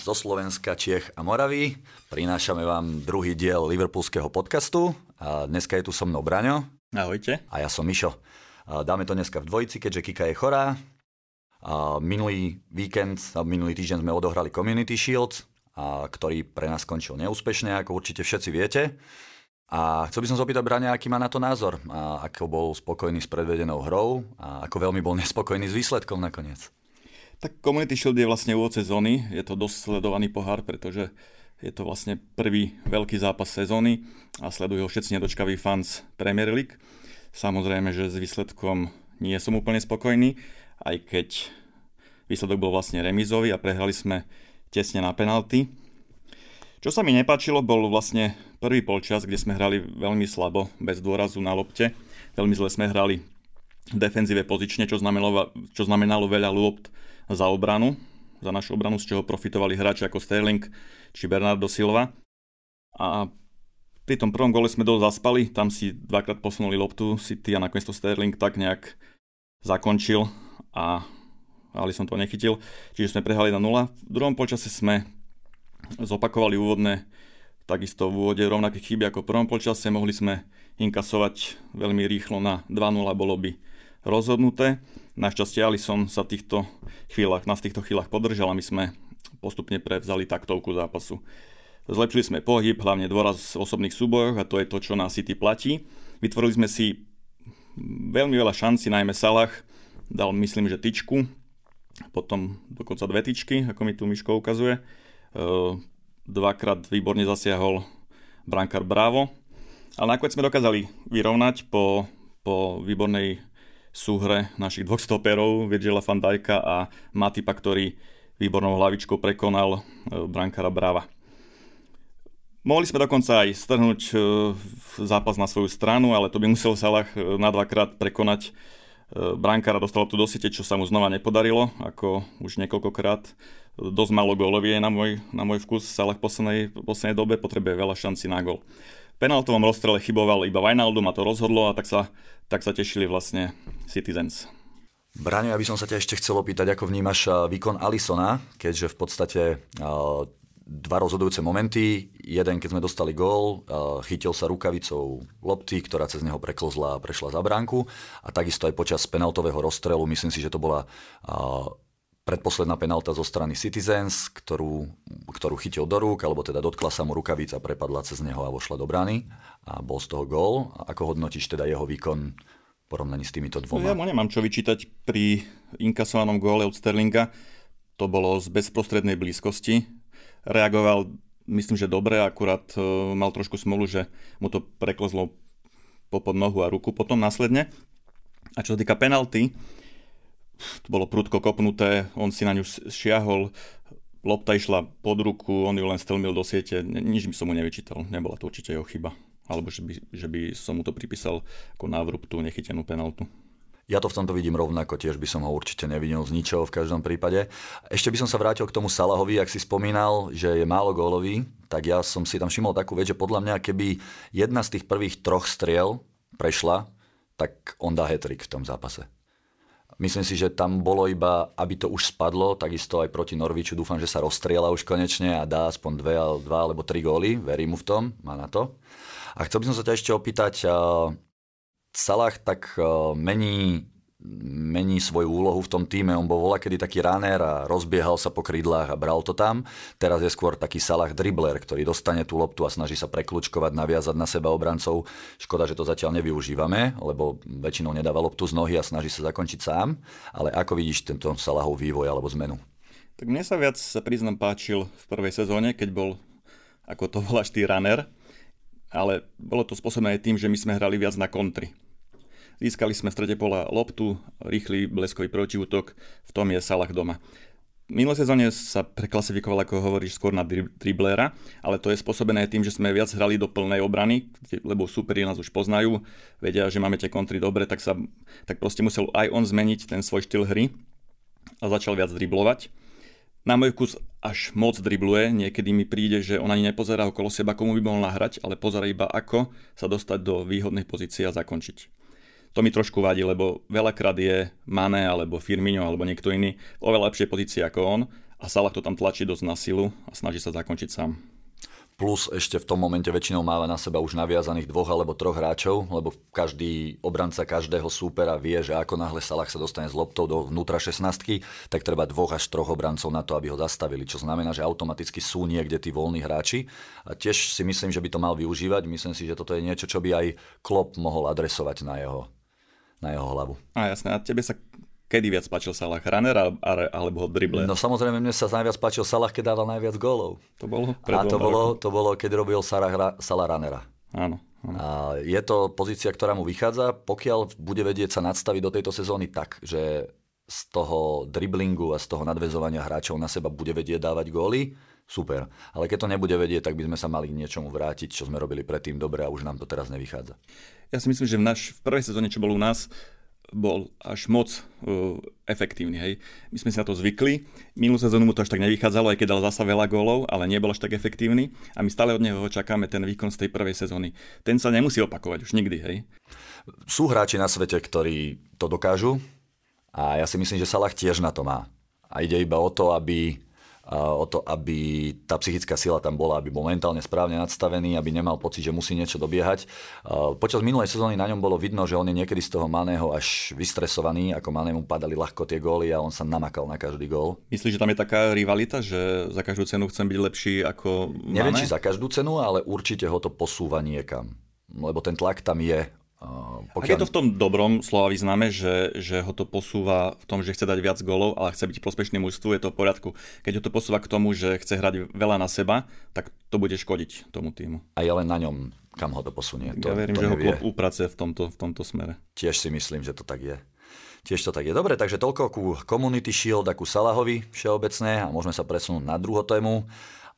zo Slovenska, Čech a Moravy. Prinášame vám druhý diel liverpoolského podcastu. A dneska je tu so mnou Braňo. Ahojte. A ja som Mišo. A dáme to dneska v dvojici, keďže Kika je chorá. A minulý týždeň sme odohrali Community Shield, ktorý pre nás skončil neúspešne, ako určite všetci viete. A chcel by som zopýtať Braňa, aký má na to názor. A ako bol spokojný s predvedenou hrou a ako veľmi bol nespokojný s výsledkom nakoniec. Tak Community Shield je vlastne úvod sezóny, je to dosť sledovaný pohár, pretože je to vlastne prvý veľký zápas sezóny a sledujú ho všetci nedočkaví fans Premier League. Samozrejme, že s výsledkom nie som úplne spokojný, aj keď výsledok bol vlastne remízový a prehrali sme tesne na penalty. Čo sa mi nepáčilo, bol vlastne prvý polčas, kde sme hrali veľmi slabo, bez dôrazu na lopte. Veľmi zle sme hrali v defenzíve pozične, čo znamenalo veľa lopt za obranu, za našu obranu, z čoho profitovali hráči ako Sterling či Bernardo Silva. A pri tom prvom gole sme dosť zaspali, tam si dvakrát posunuli loptu City a nakoniec to Sterling tak nejak zakončil a Alisson to nechytil, čiže sme prehrali na 0. V druhom polčase sme zopakovali úvodné, takisto v úvode rovnaké chyby ako v prvom polčase, mohli sme inkasovať veľmi rýchlo na 2-0, bolo by rozhodnuté. Našťastie Alisson sa v týchto chvíľach podržal a my sme postupne prevzali taktovku zápasu. Zlepšili sme pohyb, hlavne dôraz v osobných súbojoch a to je to, čo na City platí. Vytvorili sme si veľmi veľa šanci, najmä Salah dal, myslím, že tyčku, potom dokonca dve tyčky, ako mi tu Miško ukazuje. Dvakrát výborne zasiahol brankár Bravo, ale nakoniec sme dokázali vyrovnať po výbornej súhre našich dvoch stoperov, Virgila van Dijka a Matipa, ktorý výbornou hlavičkou prekonal brankára Brava. Mohli sme dokonca aj strhnúť zápas na svoju stranu, ale to by musel Salah na dvakrát prekonať brankára, dostal tu do siete, čo sa mu znova nepodarilo, ako už niekoľkokrát. Dosť málo gólov je na môj vkus, Salah v poslednej dobe potrebuje veľa šanci na gól. V penaltovom rozstrele chyboval iba Wijnaldum a to rozhodlo a tak sa tešili vlastne Citizens. Braňo, ja by som sa ťa ešte chcel opýtať, ako vnímaš výkon Alissona, keďže v podstate dva rozhodujúce momenty. Jeden, keď sme dostali gól, chytil sa rukavicou lopty, ktorá cez neho preklzla a prešla za bránku. A takisto aj počas penaltového rozstrelu, myslím si, že to bola predposledná penálta zo strany Citizens, ktorú chytil do rúk, alebo teda dotkla sa mu rukavica, prepadla cez neho a vošla do brány a bol z toho gól. A ako hodnotíš teda jeho výkon v porovnaní s týmito dvoma? Ja mu nemám čo vyčítať pri inkasovanom góle od Sterlinga. To bolo z bezprostrednej blízkosti. Reagoval, myslím, že dobre, akurát mal trošku smolu, že mu to preklzlo popod nohu a ruku potom následne. A čo sa týka penalty, to bolo prudko kopnuté, on si na ňu šiahol, lopta išla pod ruku, on ju len stelmil do siete, nič by som mu nevyčítal, nebola to určite jeho chyba, alebo že by som mu to pripísal ako návrub, tú nechytenú penaltu. Ja to v tomto vidím rovnako, tiež by som ho určite nevinil z ničoho v každom prípade. Ešte by som sa vrátil k tomu Salahovi, ak si spomínal, že je málo gólový, tak ja som si tam všimol takú vec, že podľa mňa, keby jedna z tých prvých troch striel prešla, tak on dá hat-trick v tom zápase. Myslím si, že tam bolo iba, aby to už spadlo, takisto aj proti Norwichu. Dúfam, že sa rozstriela už konečne a dá aspoň dva alebo tri góly. Verím mu v tom, má na to. A chcel by som sa ťa ešte opýtať, Salah tak mení svoju úlohu v tom tíme. On bol voľakedy taký runner a rozbiehal sa po krídlach a bral to tam. Teraz je skôr taký Salah dribler, ktorý dostane tú loptu a snaží sa prekľučkovať, naviazať na seba obrancov. Škoda, že to zatiaľ nevyužívame, lebo väčšinou nedáva loptu z nohy a snaží sa zakončiť sám. Ale ako vidíš tento Salahov vývoj alebo zmenu? Tak mne sa viac, priznám, páčil v prvej sezóne, keď bol, ako to voláš ty, runner. Ale bolo to spôsobené aj tým, že my sme hrali viac na kontry. Získali sme v strede pola loptu, rýchly bleskový protiútok, v tom je Salah doma. Minulé sezóne sa preklasifikoval, ako hovoríš, skôr na driblera, ale to je spôsobené tým, že sme viac hrali do plnej obrany, lebo súperi nás už poznajú, vedia, že máme tie kontry dobre, tak proste musel aj on zmeniť ten svoj štýl hry a začal viac driblovať. Na môj vkus až moc dribluje, niekedy mi príde, že on ani nepozerá okolo seba, komu by mohol nahrať, ale pozerá iba, ako sa dostať do výhodnej pozície a zakončiť. To mi trošku vadí, lebo veľakrát je Mané alebo Firmino alebo niekto iný v oveľa lepšej pozícii ako on a Salah to tam tlačí dosť na silu a snaží sa zakončiť sám. Plus ešte v tom momente väčšinou máva na seba už naviazaných dvoch alebo troch hráčov, lebo každý obranca každého súpera vie, že ako náhle Salah sa dostane s loptou do vnútra 16-ky, tak treba dvoch až troch obrancov na to, aby ho zastavili, čo znamená, že automaticky sú niekde tí voľní hráči. A tiež si myslím, že by to mal využívať. Myslím si, že toto je niečo, čo by aj Klopp mohol adresovať na jeho hlavu. A jasné, a tebe sa kedy viac páčil Salah, runner alebo dribler? No samozrejme, mne sa najviac páčil Salah, keď dával najviac gólov. To bolo? To bolo, keď robil Salah runnera. Áno. A je to pozícia, ktorá mu vychádza, pokiaľ bude vedieť sa nadstaviť do tejto sezóny tak, že z toho driblingu a z toho nadväzovania hráčov na seba bude vedieť dávať góly, super. Ale keď to nebude vedieť, tak by sme sa mali k niečomu vrátiť, čo sme robili predtým dobre a už nám to teraz nevychádza. Ja si myslím, že v prvej sezóne, čo bol u nás, bol až moc efektívny, hej. My sme si na to zvykli. Minulú sezónu mu to až tak nevychádzalo, aj keď dal zasa veľa gólov, ale nebol až tak efektívny a my stále od neho čakáme ten výkon z tej prvej sezóny. Ten sa nemusí opakovať už nikdy, hej. Sú hráči na svete, ktorí to dokážu a ja si myslím, že Salah tiež na to má. A ide iba o to, aby tá psychická sila tam bola, aby bol mentálne správne nadstavený, aby nemal pocit, že musí niečo dobiehať. Počas minulej sezóny na ňom bolo vidno, že on je niekedy z toho Maného až vystresovaný, ako Manému padali ľahko tie góly a on sa namakal na každý gól. Myslíš, že tam je taká rivalita, že za každú cenu chcem byť lepší ako Mané? Neviem, či za každú cenu, ale určite ho to posúva niekam, lebo ten tlak tam je. Pokiaľ... A je to v tom dobrom slova význame, že ho to posúva v tom, že chce dať viac golov, ale chce byť prospešný mužstvu, je to v poriadku. Keď ho to posúva k tomu, že chce hrať veľa na seba, tak to bude škodiť tomu týmu. A je len na ňom, kam ho to posunie. Ja verím, že ho Klopp uprace v tomto smere. Tiež si myslím, že to tak je. Dobre, takže toľko ku Community Shield a ku Salahovi všeobecne a môžeme sa presunúť na druhú tému.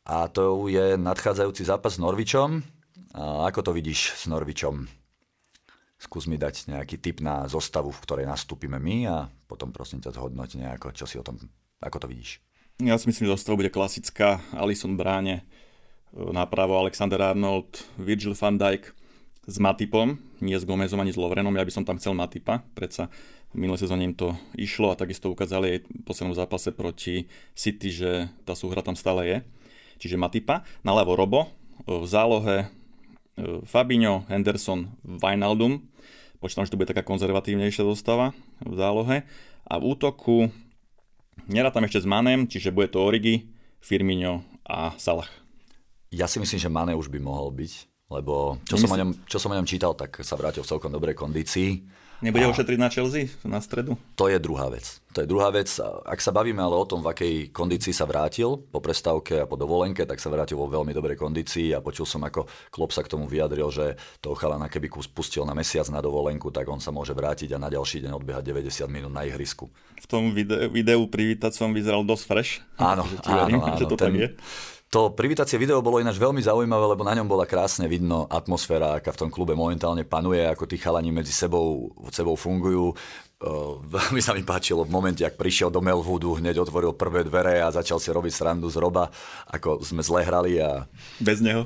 A to je nadchádzajúci zápas s Norwichom. A ako to vidíš s Norwichom? Skús mi dať nejaký tip na zostavu, v ktorej nastúpime my a potom prosím ťa zhodnoť nejako, čo si o tom, ako to vidíš. Ja si myslím, že zostava bude klasická. Alisson bráne, napravo Alexander Arnold, Virgil van Dijk s Matipom, nie s Gomezom ani s Lovrenom. Ja by som tam chcel Matipa, predsa minulé sezóne im to išlo a takisto ukázali aj v poslednom zápase proti City, že tá súhra tam stále je. Čiže Matipa, naľavo Robo, v zálohe Fabinho, Henderson, Wijnaldum. Počítam, že to bude taká konzervatívnejšia zostava v zálohe. A v útoku nerátam ešte s Manem, čiže bude to Origi, Firmino a Salah. Ja si myslím, že Mané už by mohol byť, lebo čo som o ňom čítal, tak sa vrátil v celkom dobrej kondícii. Nebude ho šetriť na Chelsea na stredu? To je druhá vec. Ak sa bavíme ale o tom, v akej kondícii sa vrátil po prestávke a po dovolenke, tak sa vrátil vo veľmi dobrej kondícii a počul som, ako Klopp sa k tomu vyjadril, že toho chalana, keby pustil na mesiac na dovolenku, tak on sa môže vrátiť a na ďalší deň odbiehať 90 minút na ihrisku. V tom videu privítacom vyzeral dosť fresh. Áno, že to tak je. To privítacie video bolo ináč veľmi zaujímavé, lebo na ňom bola krásne vidno atmosféra, aká v tom klube momentálne panuje, ako tí chalani medzi sebou fungujú. Veľmi sa mi páčilo v momente, ak prišiel do Melwoodu, hneď otvoril prvé dvere a začal si robiť srandu z Roba, ako sme zle hrali a... Bez neho,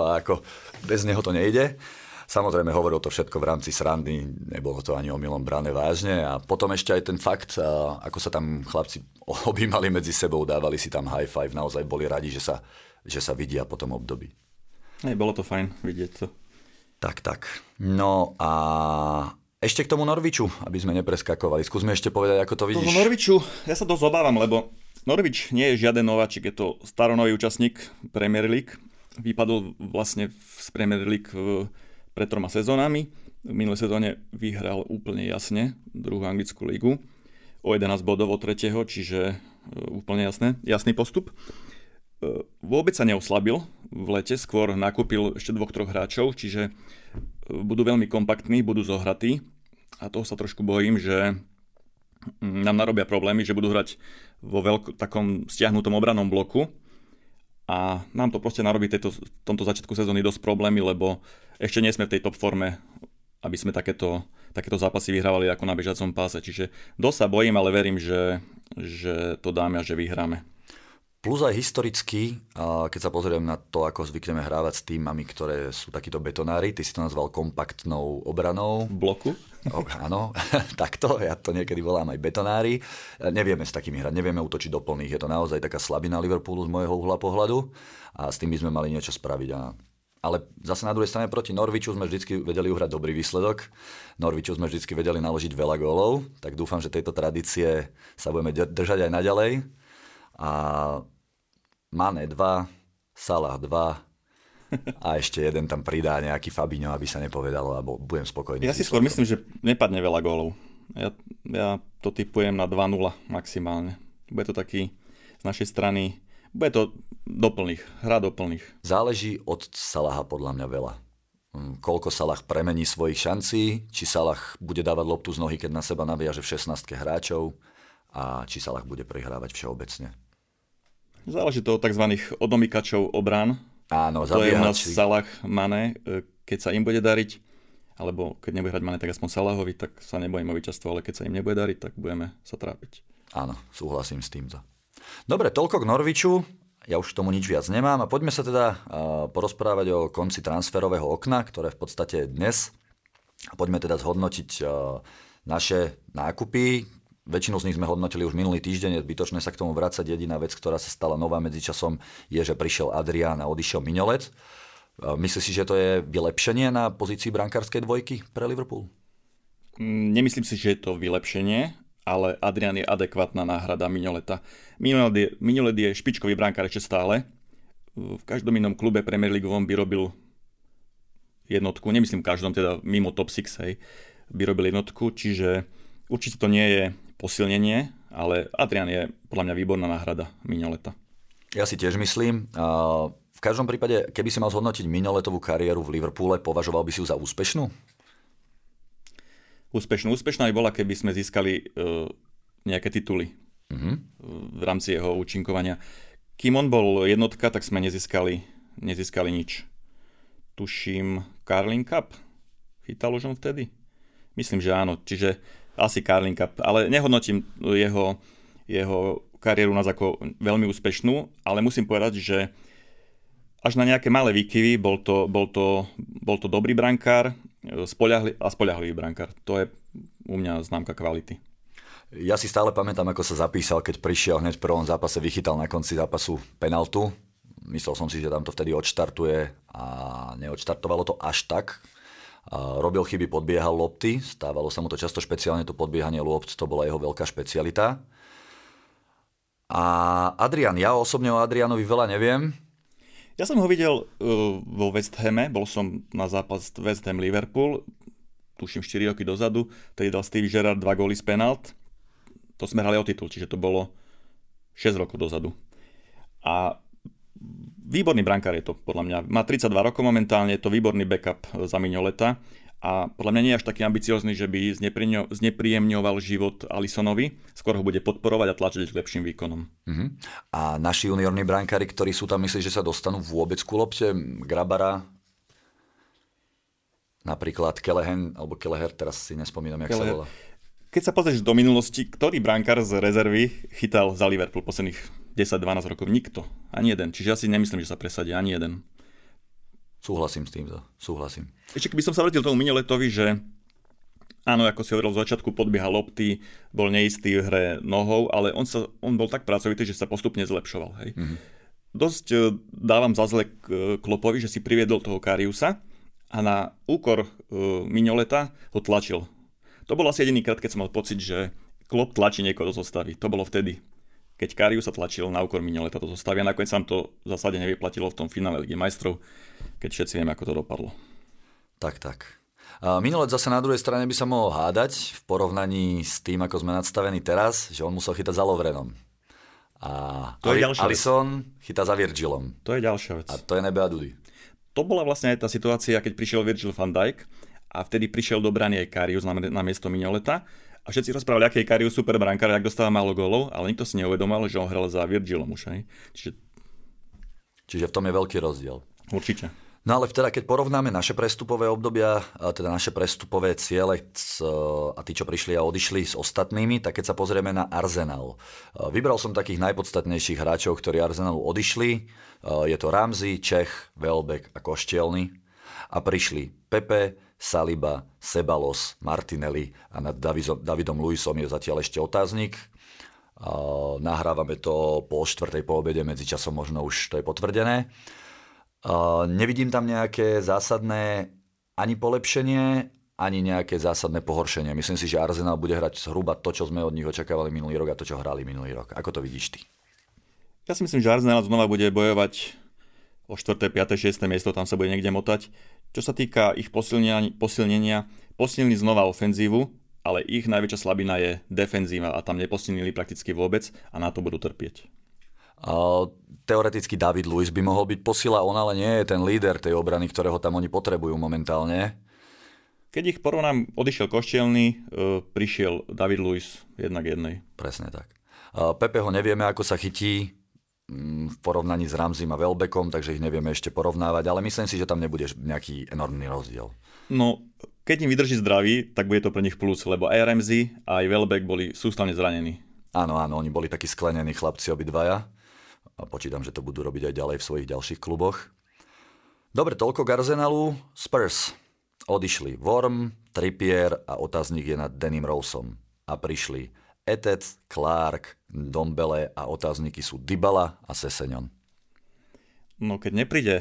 a ako bez neho to nejde. Samozrejme, hovoril to všetko v rámci srandy, nebolo to ani omylom brané vážne. A potom ešte aj ten fakt, ako sa tam chlapci objímali medzi sebou, dávali si tam high five, naozaj boli radi, že sa vidia po tom období. Hej, bolo to fajn vidieť to. Tak. No a ešte k tomu Norwichu, aby sme nepreskakovali. Skúsme ešte povedať, ako to vidíš. Norwichu, ja sa dosť obávam, lebo Norwich nie je žiaden nováčik, je to staronový účastník Premier League. Vypadol vlastne z Premier League pred 3 sezónami. V minulej sezóne vyhral úplne jasne 2. anglickú ligu o 11 bodov od 3., čiže úplne jasný postup. Vôbec sa neoslabil v lete, skôr nakúpil ešte 2-3 hráčov, čiže budú veľmi kompaktní, budú zohratí a toho sa trošku bojím, že nám narobia problémy, že budú hrať vo takom stiahnutom obrannom bloku. A nám to proste narobí v tomto začiatku sezóny dosť problémy, lebo ešte nie sme v tej top forme, aby sme takéto zápasy vyhrávali ako na bežacom páse. Čiže dosť sa bojím, ale verím, že to dáme a že vyhráme. Plus aj historicky, keď sa pozrieme na to, ako zvykneme hrávať s týmami, ktoré sú takíto betonári, ty si to nazval kompaktnou obranou. Bloku? Áno, takto, ja to niekedy volám aj betonári. Nevieme s takými hrať, nevieme útočiť do plných, je to naozaj taká slabina Liverpoolu z môjho uhla pohľadu a s tým by sme mali niečo spraviť. Ale zase na druhej strane proti Norwichu sme vždy vedeli uhrať dobrý výsledok, Norwichu sme vždy vedeli naložiť veľa gólov, tak dúfam, že tejto tradície sa budeme držať aj naďalej. A Mané 2, Salah 2 a ešte jeden tam pridá nejaký Fabinho, aby sa nepovedalo, alebo budem spokojný. Ja si skôr myslím, že nepadne veľa gólov. Ja to tipujem na 2-0 maximálne. Bude to taký z našej strany, bude to doplných, hra doplných. Záleží od Salaha podľa mňa veľa. Koľko Salah premení svojich šancí, či Salah bude dávať loptu z nohy, keď na seba naviaže v 16 hráčov a či Salah bude prehrávať všeobecne. Záleží to od tzv. Odomykačov obran. Áno, to je u nás Salah, Mané. Keď sa im bude dariť, alebo keď nebude hrať Mané, tak aspoň Salahovi, tak sa nebojíme víťazstvo, ale keď sa im nebude dariť, tak budeme sa trápiť. Áno, súhlasím s týmto. Dobre, toľko k Norwichu. Ja už tomu nič viac nemám. A poďme sa teda porozprávať o konci transferového okna, ktoré v podstate je dnes. A poďme teda zhodnotiť naše nákupy. Väčšinu z nich sme hodnotili už minulý týždeň, je zbytočné sa k tomu vracať. Jediná vec, ktorá sa stala nová medzičasom, je, že prišiel Adrián a odišiel Mignolet. Myslíš si, že to je vylepšenie na pozícii brankárskej dvojky pre Liverpool? Nemyslím si, že je to vylepšenie, ale Adrián je adekvátna náhrada Mignoleta. Mignolet je špičkový brankár ešte stále. V každom inom klube Premier Leagueovom by robil jednotku, nemyslím každom, teda mimo top 6, hej, by robil jednotku, čiže určite to nie je posilnenie, ale Adrián je podľa mňa výborná náhrada Mignoleta. Ja si tiež myslím. V každom prípade, keby si mal zhodnotiť Mignoletovú kariéru v Liverpoole, považoval by si ju za úspešnú? Úspešná by bola, keby sme získali nejaké tituly v rámci jeho účinkovania. Kým on bol jednotka, tak sme nezískali nič. Tuším, Carling Cup chytal už on vtedy? Myslím, že áno. Čiže asi Carling Cup, ale nehodnotím jeho kariéru nás ako veľmi úspešnú, ale musím povedať, že až na nejaké malé výkyvy bol to dobrý brankár a spoľahlivý brankár. To je u mňa známka kvality. Ja si stále pamätám, ako sa zapísal, keď prišiel hneď v prvom zápase, vychytal na konci zápasu penaltu. Myslel som si, že tam to vtedy odštartuje a neodštartovalo to až tak. Robil chyby, podbiehal lopty, stávalo sa mu to často, špeciálne to podbiehanie lopt, to bola jeho veľká špecialita. A Adrián, ja osobne o Adriánovi veľa neviem. Ja som ho videl vo West Hame, bol som na zápas West Ham Liverpool, tuším 4 roky dozadu, tedy dal Steve Gerrard 2 góly z penalt, to sme hrali o titul, čiže to bolo 6 rokov dozadu. A výborný brankár je to, podľa mňa. Má 32 rokov momentálne, je to výborný backup za Mignoleta a podľa mňa nie je až taký ambiciózny, že by znepríjemňoval život Alissonovi. Skôr ho bude podporovať a tlačiť k lepším výkonom. A naši juniorní brankári, ktorí sú tam, myslíš, že sa dostanú vôbec ku lopte? Grabara, napríklad Kelehen, alebo Keleher, teraz si nespomínam, jak sa volá. Keď sa pozrieš do minulosti, ktorý brankár z rezervy chytal za Liverpool posledných 10-12 rokov? Nikto. Ani jeden. Čiže ja si nemyslím, že sa presadí ani jeden. Súhlasím s týmto. Súhlasím. Ešte keby som sa vrátil tomu Mignoletovi, že áno, ako si hovoril, v začiatku podbiehal lopty, bol neistý v hre nohou, ale on bol tak pracovitý, že sa postupne zlepšoval. Hej. Mm-hmm. Dosť dávam za zle Kloppovi, že si priviedol toho Kariusa a na úkor Mignoleta ho tlačil. To bol asi jedinýkrát, keď som mal pocit, že Klopp tlačí niekoho do zostavy. To bolo vtedy, keď Karius sa tlačil na úkor Mignoleta do zostavy a nakoniec sa to v zásade nevyplatilo v tom finále Ligy majstrov, keď všetci vieme, ako to dopadlo. Tak. Mignolet zase na druhej strane by sa mohol hádať v porovnaní s tým, ako sme nadstavení teraz, že on musel chytať za Lovrenom. A Alisson chytá za Virgilom. To je ďalšia vec. A to je nebe a dudy. To bola vlastne aj tá situácia, keď prišiel Virgil van Dijk, a vtedy prišiel do brány aj Karius na miesto Mignoleta a všetci rozprávali, aký je Karius super brankár, ak dostáva málo gólov, ale nikto si neuvedomal, že on hral za Virgilom už. Čiže v tom je veľký rozdiel. Určite. No ale teda, keď porovnáme naše prestupové obdobia, teda naše prestupové ciele a tí, čo prišli a odišli s ostatnými, tak keď sa pozrieme na Arsenal. Vybral som takých najpodstatnejších hráčov, ktorí Arsenalu odišli. Je to Ramsey, Čech, Welbeck a Koscielny. A prišli Pepe, Saliba, Sebalos, Martinelli a nad Davidom Luizom je zatiaľ ešte otáznik. Nahrávame to po 4:00 po obede, medzičasom možno už to je potvrdené. Nevidím tam nejaké zásadné ani polepšenie, ani nejaké zásadné pohoršenie. Myslím si, že Arsenal bude hrať zhruba to, čo sme od nich očakávali minulý rok a to, čo hrali minulý rok. Ako to vidíš ty? Ja si myslím, že Arsenal znova bude bojovať o 4., 5., 6. miesto, tam sa bude niekde motať. Čo sa týka ich posilnenia, posilnili znova ofenzívu, ale ich najväčšia slabina je defenzíva a tam neposilnili prakticky vôbec a na to budú trpieť. Teoreticky David Luiz by mohol byť posila, on ale nie je ten líder tej obrany, ktorého tam oni potrebujú momentálne. Keď ich porovnám, odišiel Koscielny, prišiel David Luiz 1:1. Presne tak. Pepeho nevieme, ako sa chytí v porovnaní s Ramsym a Welbeckom, takže ich nevieme ešte porovnávať, ale myslím si, že tam nebude nejaký enormný rozdiel. No, keď im vydrží zdravý, tak bude to pre nich plus, lebo aj Ramsey, aj Welbeck boli sústavne zranení. Áno, oni boli takí sklenení chlapci obidvaja. A počítam, že to budú robiť aj ďalej v svojich ďalších kluboch. Dobre, toľko k Arsenalu. Spurs. Odišli Worm, Trippier a otáznik je nad Dannym Roseom. A prišli Etec, Clark, Ndombele a otázniky sú Dybala a Sessegnon. No keď nepríde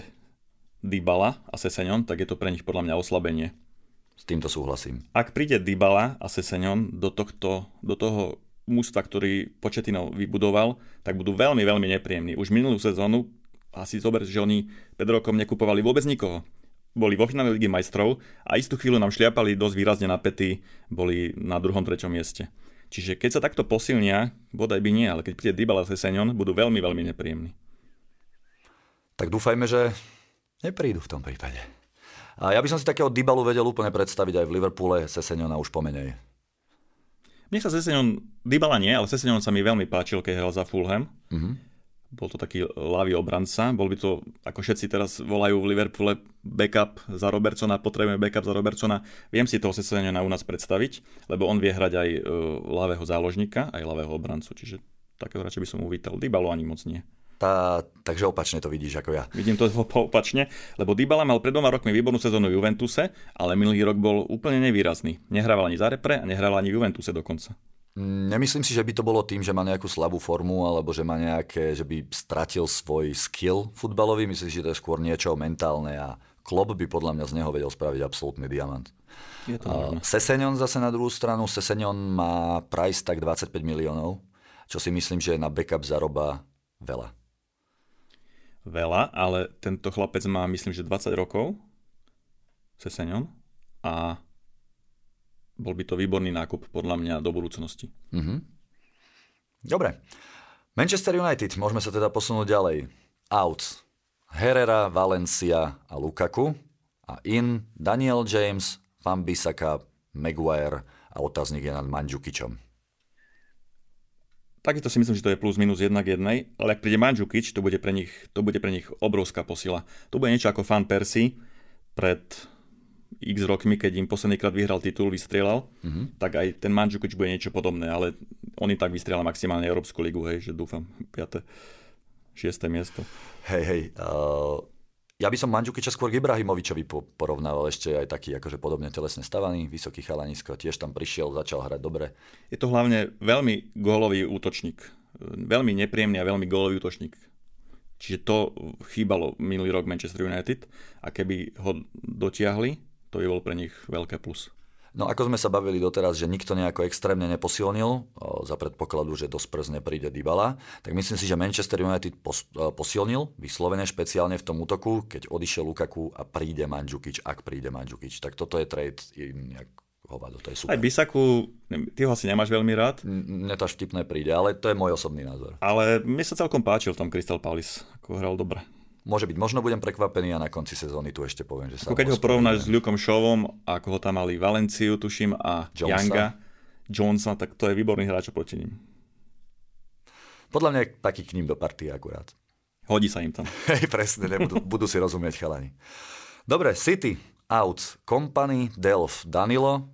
Dybala a Sessegnon, tak je to pre nich podľa mňa oslabenie. S týmto súhlasím. Ak príde Dybala a Sessegnon do toho mústva, ktorý Pochettino vybudoval, tak budú veľmi, veľmi nepríjemní. Už minulú sezónu asi zober, že oni pred rokom nekupovali vôbec nikoho. Boli vo finále Ligy majstrov a istú chvíľu nám šliapali dosť výrazne na päty, boli na 2., 3. mieste. Čiže keď sa takto posilnia, bodaj by nie, ale keď príde Dybala a Sessegnon, budú veľmi, veľmi nepríjemní. Tak dúfajme, že neprídu v tom prípade. A ja by som si takého Dybalu vedel úplne predstaviť aj v Liverpoole, Sessegnona už pomenej. Mne sa Sessegnon, Dybala nie, ale Sessegnon sa mi veľmi páčil, keď hral za Fulham. Mm-hmm. Bol to taký ľavý obranca. Bol by to, ako všetci teraz volajú v Liverpoole, backup za Robertsona, potrebujeme backup za Robertsona. Viem si toho Sessegnona u nás predstaviť, lebo on vie hrať aj ľavého záložníka, aj ľavého obrancu. Čiže takého radšej by som uvítal. Dybalu ani moc nie. Takže opačne to vidíš ako ja. Vidím to opačne, lebo Dybala mal pred 2 rokmi výbornú sezónu v Juventuse, ale minulý rok bol úplne nevýrazný. Nehrával ani za repre a nehral ani v Juventuse dokonca. Nemyslím si, že by to bolo tým, že má nejakú slabú formu alebo že má že by stratil svoj skill futbalový. Myslím, že to je skôr niečo mentálne a Klopp by podľa mňa z neho vedel spraviť absolútny diamant. Sessegnon zase na druhú stranu. Sessegnon má price tak 25 miliónov, čo si myslím, že na backup zaroba veľa, ale tento chlapec má, myslím, že 20 rokov, Sessegnon, a bol by to výborný nákup, podľa mňa, do budúcnosti. Mm-hmm. Dobre. Manchester United, môžeme sa teda posunúť ďalej. Out. Herrera, Valencia a Lukaku. A in Daniel James, Wan-Bissaka, Maguire a otáznik je nad Mandžukičom. Takisto si myslím, že to je plus minus 1:1, ale ak príde Mandžukič, to bude pre nich obrovská posila. To bude niečo ako Van Persie pred x rokmi, keď im poslednýkrát vyhral titul, vystrelal, tak aj ten Mandžukič bude niečo podobné, ale on im tak vystrelal maximálne Európsku ligu, hej, že dúfam 5., 6. miesto. Hej, ja by som Mandžukiča skôr k Ibrahimovičovi porovnával, ešte aj taký akože podobne telesne stavaný, vysoký chalanisko, tiež tam prišiel, začal hrať dobre. Je to hlavne veľmi gólový útočník. Veľmi nepríjemný a veľmi gólový útočník. Čiže to chýbalo minulý rok Manchester United a keby ho dotiahli, to by bol pre nich veľké plus. No ako sme sa bavili doteraz, že nikto nejako extrémne neposilnil, za predpokladu, že do Spurs nepríde Dybala, tak myslím si, že Manchester United posilnil, vyslovene špeciálne v tom útoku, keď odišiel Lukaku a príde Mandžukič, ak príde Mandžukič. Tak toto je trade, to je super. Aj Bissaku, ty ho asi nemáš veľmi rád. Netáš vtipné príde, ale to je môj osobný názor. Ale mi sa celkom páčil v tom Crystal Palace, ako hral dobre. Môže byť, možno budem prekvapený a na konci sezóny tu ešte poviem, že sa... Keď ho porovnáš s Lukom Shawom, ako ho tam mali Valenciu, tuším, a Jonesa, tak to je výborný hráč proti ním. Podľa mňa je taký k ním do partie akurát. Hodí sa im tam. Hej, presne, budú si rozumieť chalani. Dobre, City, out, Kompany, Delf, Danilo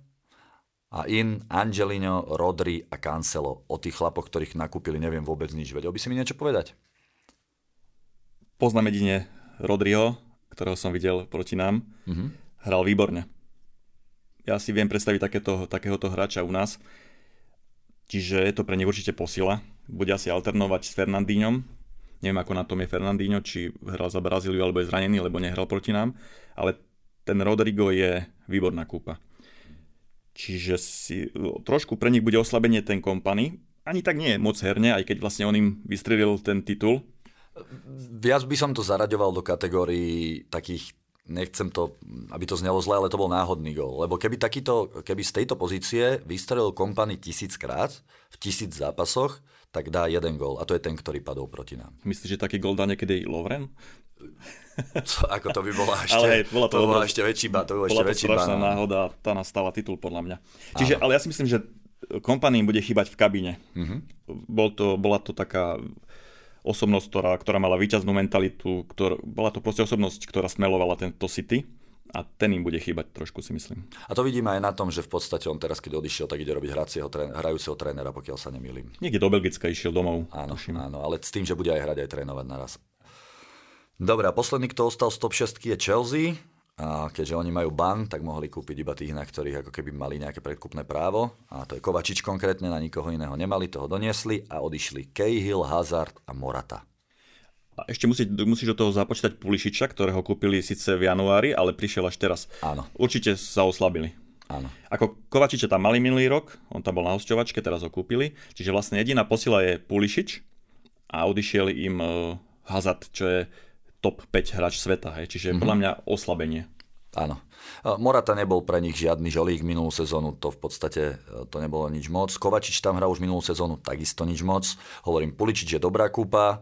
a in Angelino, Rodri a Cancelo. O tých chlapoch, ktorých nakúpili, neviem vôbec nič. Vedel by si mi niečo povedať? Poznám jedine Rodriho, ktorého som videl proti nám. Mm-hmm. Hral výborne. Ja si viem predstaviť takéhoto hráča u nás. Čiže je to pre ne určite posila. Bude asi alternovať s Fernandíňom. Neviem, ako na tom je Fernandinho, či hral za Brazíliu, alebo je zranený, lebo nehral proti nám. Ale ten Rodrigo je výborná kúpa. Čiže si trošku pre nich bude oslabenie ten Kompany. Ani tak nie je moc herne, aj keď vlastne on im vystrelil ten titul. Viac by som to zaraďoval do kategórií takých, nechcem to, aby to znelo zle, ale to bol náhodný gól. Lebo keby z tejto pozície vystrelil Kompany 1000-krát v 1000 zápasoch, tak dá jeden gól. A to je ten, ktorý padol proti nám. Myslíš, že taký gól dá niekedy Lovren? Ako to by bola ešte, ale hej, bola ešte väčší bá. To bola to strašná náhoda, tá nastala titul podľa mňa. Čiže, ale ja si myslím, že Kompany bude chýbať v kabíne. Mm-hmm. Bola to taká osobnosť, ktorá mala výťaznú mentalitu. Bola to proste osobnosť, ktorá smelovala tento City. A ten im bude chýbať trošku, si myslím. A to vidíme aj na tom, že v podstate on teraz, keď odišiel, tak ide robiť hrajúceho trénera, pokiaľ sa nemýlim. Niekde do Belgicka išiel domov. Áno, tuším. Áno, ale s tým, že bude aj hrať, aj trénovať naraz. Dobre, a posledný, kto ostal z top 6 je Chelsea. A keďže oni majú ban, tak mohli kúpiť iba tých, na ktorých ako keby mali nejaké predkupné právo. A to je Kovačič konkrétne, na nikoho iného nemali, toho doniesli a odišli Cahill, Hazard a Morata. A ešte musíš do toho započítať Pulišiča, ktorého kúpili síce v januári, ale prišiel až teraz. Áno. Určite sa oslabili. Áno. Ako Kovačiča tam mali minulý rok, on tam bol na hosťovačke, teraz ho kúpili. Čiže vlastne jediná posila je Pulišič a odišiel im Hazard, čo je top 5 hráč sveta. Hej. Čiže podľa mňa oslabenie. Áno. Morata nebol pre nich žiadny žolík minulú sezónu, to v podstate to nebolo nič moc. Kovačič tam hral už minulú sezónu, takisto nič moc. Hovorím, Puličič je dobrá kúpa.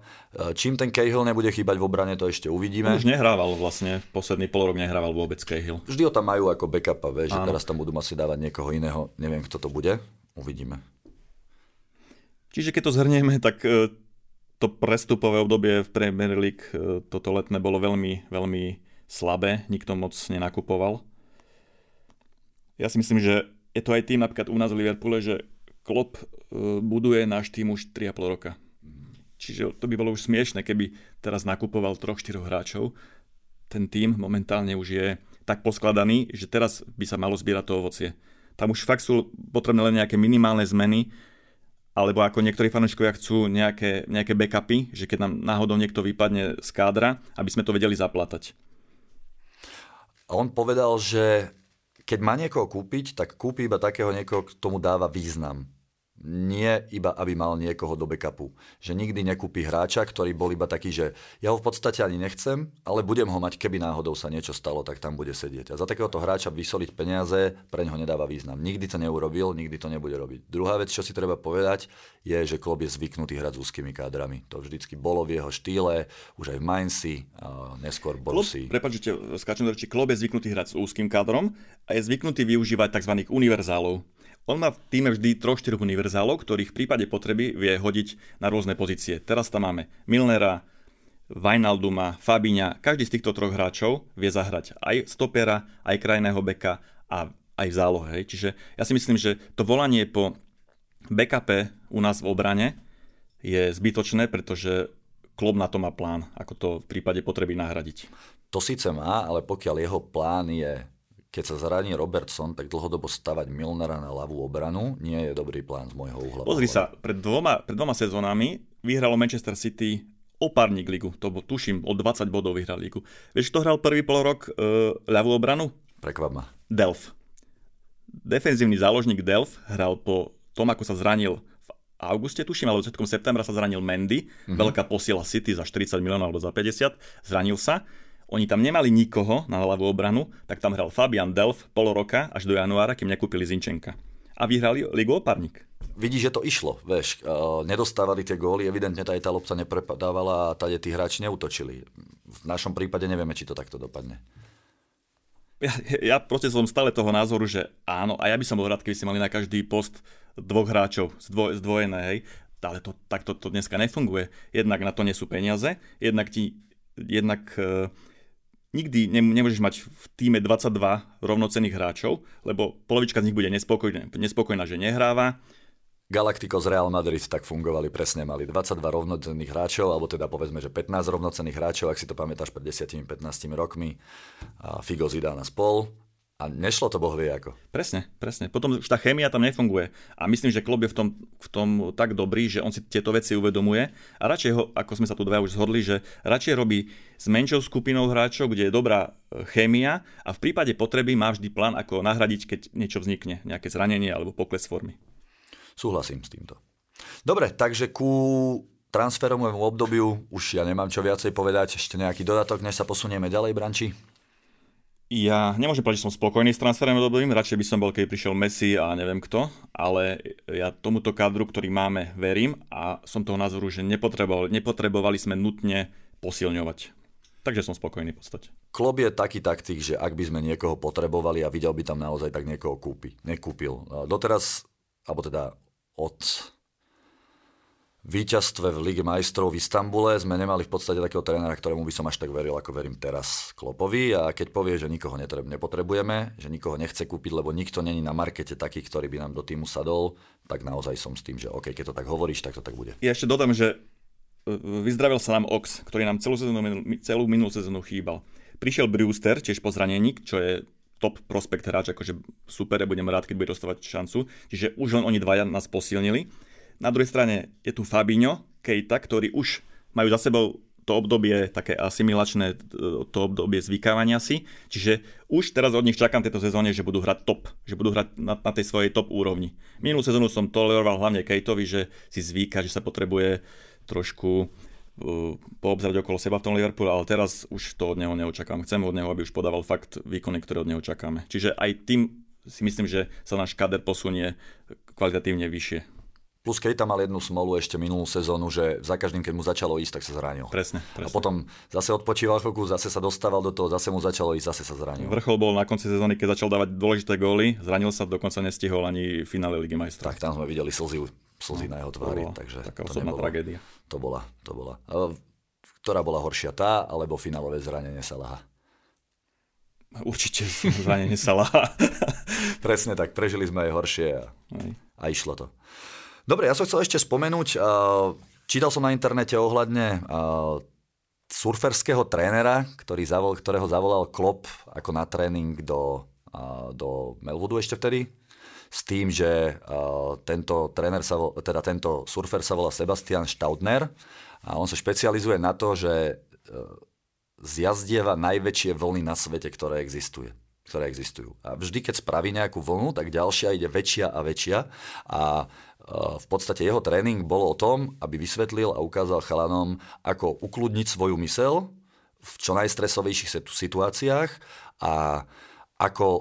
Čím ten Cahill nebude chýbať v obrane, to ešte uvidíme. Už nehrával vlastne, posledný polorok nehrával vôbec Cahill. Vždy ho tam majú ako backupa, že teraz tam budú asi dávať niekoho iného. Neviem, kto to bude, uvidíme. Čiže keď to zhrnieme, tak to prestupové obdobie v Premier League toto letné bolo veľmi, veľmi slabé, nikto moc nenakupoval. Ja si myslím, že je to aj tým, napríklad u nás v Liverpoole, že Klopp buduje náš tým už 3,5 roka. Čiže to by bolo už smiešne, keby teraz nakupoval 3-4 hráčov. Ten tým momentálne už je tak poskladaný, že teraz by sa malo zbierať to ovocie. Tam už fakt sú potrebné len nejaké minimálne zmeny, alebo ako niektorí fanúškovia chcú nejaké backupy, že keď nám náhodou niekto vypadne z kádra, aby sme to vedeli zaplatať. A on povedal, že keď má niekoho kúpiť, tak kúpi iba takého niekoho, k tomu dáva význam. Nie iba, aby mal niekoho do backupu. Že nikdy nekúpi hráča, ktorý bol iba taký, že ja ho v podstate ani nechcem, ale budem ho mať, keby náhodou sa niečo stalo, tak tam bude sedieť. A za takéhoto hráča vysoliť peniaze pre neho nedáva význam. Nikdy to neurobil, nikdy to nebude robiť. Druhá vec, čo si treba povedať, je, že Klopp je zvyknutý hrať s úzkými kádrami. To vždycky bolo v jeho štýle, už aj v Mainzi, neskôr Borussii. Prepáčte, skáčem do reči, Klopp je zvyknutý hrať s úzkym kádrom a je zvyknutý využívať tzv. Univerzálov. On má v týme vždy 3-4 univerzálov, ktorých v prípade potreby vie hodiť na rôzne pozície. Teraz tam máme Milnera, Wijnalduma, Fabinha. Každý z týchto troch hráčov vie zahrať aj stopera, aj krajného beka a aj v zálohe. Čiže ja si myslím, že to volanie po backupe u nás v obrane je zbytočné, pretože Klopp na to má plán, ako to v prípade potreby nahradiť. To síce má, ale pokiaľ jeho plán je... Keď sa zraní Robertson, tak dlhodobo stavať Milnera na ľavú obranu nie je dobrý plán z môjho uhla. Pozri sa, pred dvoma sezónami vyhralo Manchester City opárnik ligu. To tuším, o 20 bodov vyhral ligu. Vieš, kto hral prvý polorok ľavú obranu? Prekvap ma. Delf. Defenzívny záložník Delf hral po tom, ako sa zranil v auguste, tuším, alebo začiatkom septembra sa zranil Mendy. Mm-hmm. Veľká posiela City za 40 miliónov alebo za 50. Zranil sa. Oni tam nemali nikoho na ľavú obranu, tak tam hral Fabian Delf pol roka až do januára, kým nekúpili Zinčenka. A vyhrali ligu opárnik. Vidíš, že to išlo, vieš. Nedostávali tie góly, evidentne tá lopta neprepadávala a tady tí hráči neutočili. V našom prípade nevieme, či to takto dopadne. Ja proste som stále toho názoru, že áno, a ja by som bol rád, keby si mali na každý post dvoch hráčov, zdvojené, hej. ale takto to dneska nefunguje. Jednak na to nie sú peniaze, jednak nikdy nemôžeš mať v tíme 22 rovnocenných hráčov, lebo polovička z nich bude nespokojná, že nehráva. Galactico z Real Madrid tak fungovali presne, mali 22 rovnocenných hráčov, alebo teda povedzme, že 15 rovnocenných hráčov, ak si to pamätáš, pred 10-15 rokmi. A Figo, Zidane a spol. A nešlo to bohvie ako. Presne. Potom už tá chémia tam nefunguje. A myslím, že Klopp je v tom tak dobrý, že on si tieto veci uvedomuje. A radšej ho, ako sme sa tu dvaja už zhodli, že radšej robí s menšou skupinou hráčov, kde je dobrá chémia a v prípade potreby má vždy plán, ako nahradiť, keď niečo vznikne, nejaké zranenie alebo pokles formy. Súhlasím s týmto. Dobre, takže ku transferovému obdobiu už ja nemám čo viacej povedať. Ešte nejaký dodatok, než sa posunieme ďalej, Branči. Ja nemôžem povedať, že som spokojný s transferom obdobím, radšej by som bol, keď prišiel Messi a neviem kto, ale ja tomuto kadru, ktorý máme, verím a som toho názoru, že nepotrebovali sme nutne posilňovať. Takže som spokojný v podstate. Klopp je taký taktik, že ak by sme niekoho potrebovali a videl by tam naozaj, tak niekoho nekúpil. Doteraz, alebo teda od víťazstve v Lige majstrov v Istanbule sme nemali v podstate takého trénera, ktorému by som až tak veril, ako verím teraz Kloppovi. A keď povie, že nikoho nepotrebujeme, že nikoho nechce kúpiť, lebo nikto není na markete taký, ktorý by nám do týmu sadol, tak naozaj som s tým, že OK, keď to tak hovoríš, tak to tak bude. Ja ešte dodám, že vyzdravil sa nám Ox, ktorý nám celú minulú sezónu chýbal. Prišiel Brewster, tiež po zranení, čo je top prospekt hráč, akože super, budem rád, keď bude dostávať šancu. Čiže už len oni dvaja nás posilnili. Na druhej strane je tu Fabinho, Keita, ktorí už majú za sebou to obdobie také asimilačné, to obdobie zvykávania si. Čiže už teraz od nich čakám tejto sezóne, že budú hrať top, že budú hrať na tej svojej top úrovni. Minulú sezónu som toleroval hlavne Keitovi, že si zvyká, že sa potrebuje trošku poobzerať okolo seba v tom Liverpoolu, ale teraz už to od neho neočakám. Chcem od neho, aby už podával fakt výkony, ktoré od neho čakáme. Čiže aj tým si myslím, že sa náš kader posunie kvalitatívne vyššie. Plus Keita mal jednu smolu ešte minulú sezónu, že za každým, keď mu začalo ísť, tak sa zranil. Presne. A potom zase odpočíval chvíľku, zase sa dostával do toho, zase mu začalo ísť, zase sa zranil. Vrchol bol na konci sezóny, keď začal dávať dôležité góly, zranil sa, dokonca nestihol ani v finále Ligy majstrov. Tak tam sme videli slzy na jeho tvári, takže taká osobná tragédia. To bola. Ktorá bola horšia, tá alebo finálové zranenie Salaha? Určite zranenie Salaha. Presne tak, prežili sme aj horšie a išlo to. Dobre, ja som chcel ešte spomenúť, čítal som na internete ohľadne surferského trénera, ktorého zavolal Klopp ako na tréning do Melwoodu ešte vtedy, s tým, že tento surfer sa volá Sebastian Staudner a on sa špecializuje na to, že zjazdieva najväčšie vlny na svete, ktoré existujú. A vždy, keď spraví nejakú vlnu, tak ďalšia ide väčšia a väčšia a v podstate jeho tréning bol o tom, aby vysvetlil a ukázal chalanom, ako ukludniť svoju myseľ v čo najstresovejších situáciách a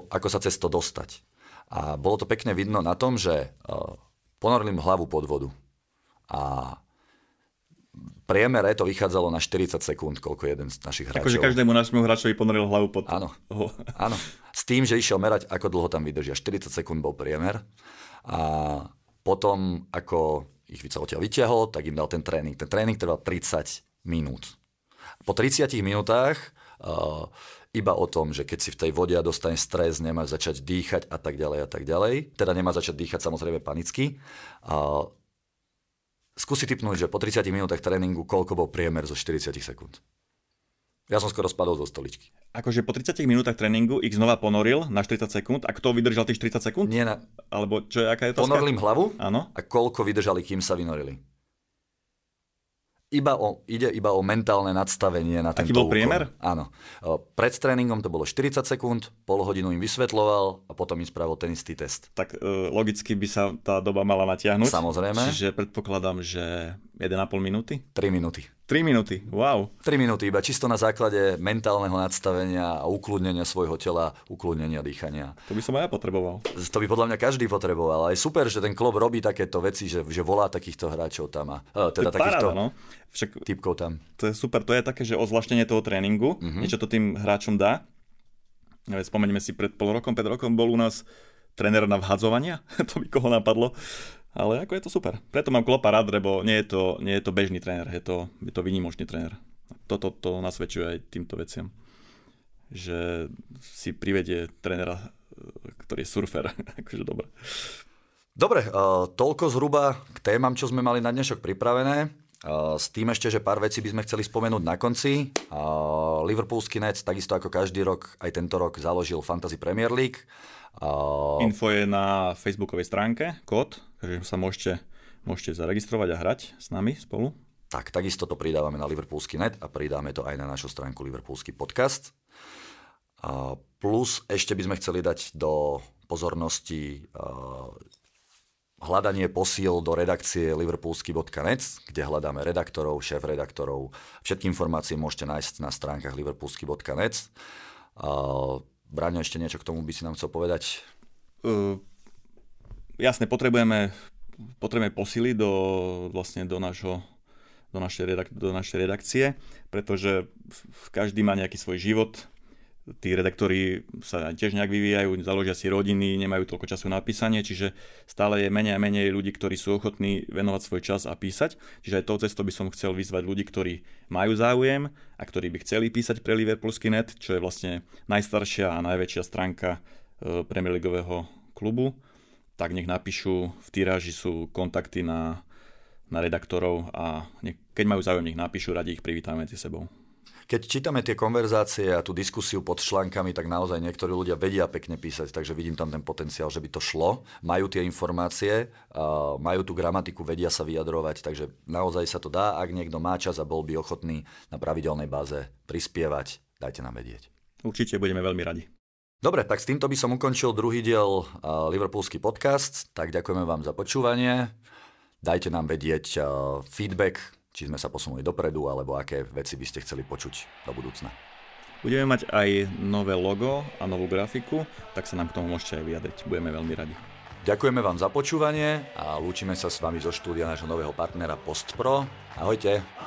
ako sa cez to dostať. A bolo to pekne vidno na tom, že ponorím hlavu pod vodu. A v priemere to vychádzalo na 40 sekúnd, koľko jeden z našich hráčov. Akože každému našemu hráčovi ponoril hlavu pod vodu. Áno. S tým, že išiel merať, ako dlho tam vydržia. 40 sekúnd bol priemer. A potom, ako ich vytiahol, tak im dal ten tréning. Ten tréning trval 30 minút. Po 30 minútach iba o tom, že keď si v tej vode dostane stres, nemá začať dýchať a tak ďalej. Teda nemá začať dýchať samozrejme panicky. Skúsi tipnúť, že po 30 minútach tréningu koľko bol priemer zo 40 sekúnd. Ja som skoro spadol zo stoličky. Akože po 30 minútach tréningu ich znova ponoril na 40 sekúnd a kto vydržal tých 40 sekúnd? Nie na... Alebo čo je, aká je to? Ponoril hlavu? Áno. A koľko vydržali, kým sa vynorili? Ide iba o mentálne nadstavenie na tento úkon. Aký bol priemer? Áno. Pred tréningom to bolo 40 sekúnd, pol hodinu im vysvetloval a potom im spravil ten istý test. Tak logicky by sa tá doba mala natiahnuť. Samozrejme. Čiže predpokladám, že 1,5 minúty? 3 minúty. 3 minúty, wow. 3 minúty iba čisto na základe mentálneho nadstavenia a ukludnenia svojho tela, ukludnenia dýchania. To by som aj ja potreboval. To by podľa mňa každý potreboval. A je super, že ten Klopp robí takéto veci, že volá takýchto hráčov tam. Však typkov tam. To je super, to je také, že ozvláštenie toho tréningu, niečo to tým hráčom dá. Spomeňme si, pred 5 rokom bol u nás tréner na vhadzovania, to by koho napadlo. Ale ako je to super. Preto mám Kloppa rád, lebo nie je to bežný tréner, je to výnimočný tréner. Toto nasvedčuje aj týmto veciam. Že si privedie trénera, ktorý je surfer. Akože dobré. Dobre, toľko zhruba k témam, čo sme mali na dnešok pripravené. S tým ešte, že pár vecí by sme chceli spomenúť na konci. Liverpoolský net, takisto ako každý rok, aj tento rok založil Fantasy Premier League. Info je na facebookovej stránke, kód, takže sa môžete zaregistrovať a hrať s nami spolu. Tak, takisto to pridávame na Liverpoolský net a pridáme to aj na našu stránku Liverpoolský podcast. Plus ešte by sme chceli dať do pozornosti hľadanie posíl do redakcie liverpoolsky.net, kde hľadáme redaktorov, šéf-redaktorov. Všetky informácie môžete nájsť na stránkach liverpoolsky.net. Braňo, ešte niečo k tomu by si nám chcel povedať? Jasne, potrebujeme posily do našej redakcie, pretože každý má nejaký svoj život. Tí redaktori sa tiež nejak vyvíjajú, založia si rodiny, nemajú toľko času na písanie, čiže stále je menej a menej ľudí, ktorí sú ochotní venovať svoj čas a písať. Čiže aj tou cestou by som chcel vyzvať ľudí, ktorí majú záujem a ktorí by chceli písať pre Liverpoolský net, čo je vlastne najstaršia a najväčšia stránka Premier Leagueového klubu. Tak nech napíšu, v tiráži sú kontakty na redaktorov a keď majú záujem, nech napíšu, radi ich privítame medzi sebou. Keď čítame tie konverzácie a tú diskusiu pod článkami, tak naozaj niektorí ľudia vedia pekne písať, takže vidím tam ten potenciál, že by to šlo. Majú tie informácie, majú tú gramatiku, vedia sa vyjadrovať, takže naozaj sa to dá. Ak niekto má čas a bol by ochotný na pravidelnej báze prispievať, dajte nám vedieť. Určite budeme veľmi radi. Dobre, tak s týmto by som ukončil druhý diel Liverpoolský podcast. Tak ďakujeme vám za počúvanie. Dajte nám vedieť feedback, či sme sa posunuli dopredu, alebo aké veci by ste chceli počuť do budúcna. Budeme mať aj nové logo a novú grafiku, tak sa nám k tomu môžete aj vyjadriť. Budeme veľmi radi. Ďakujeme vám za počúvanie a lúčime sa s vami zo štúdia nášho nového partnera Postpro. Ahojte.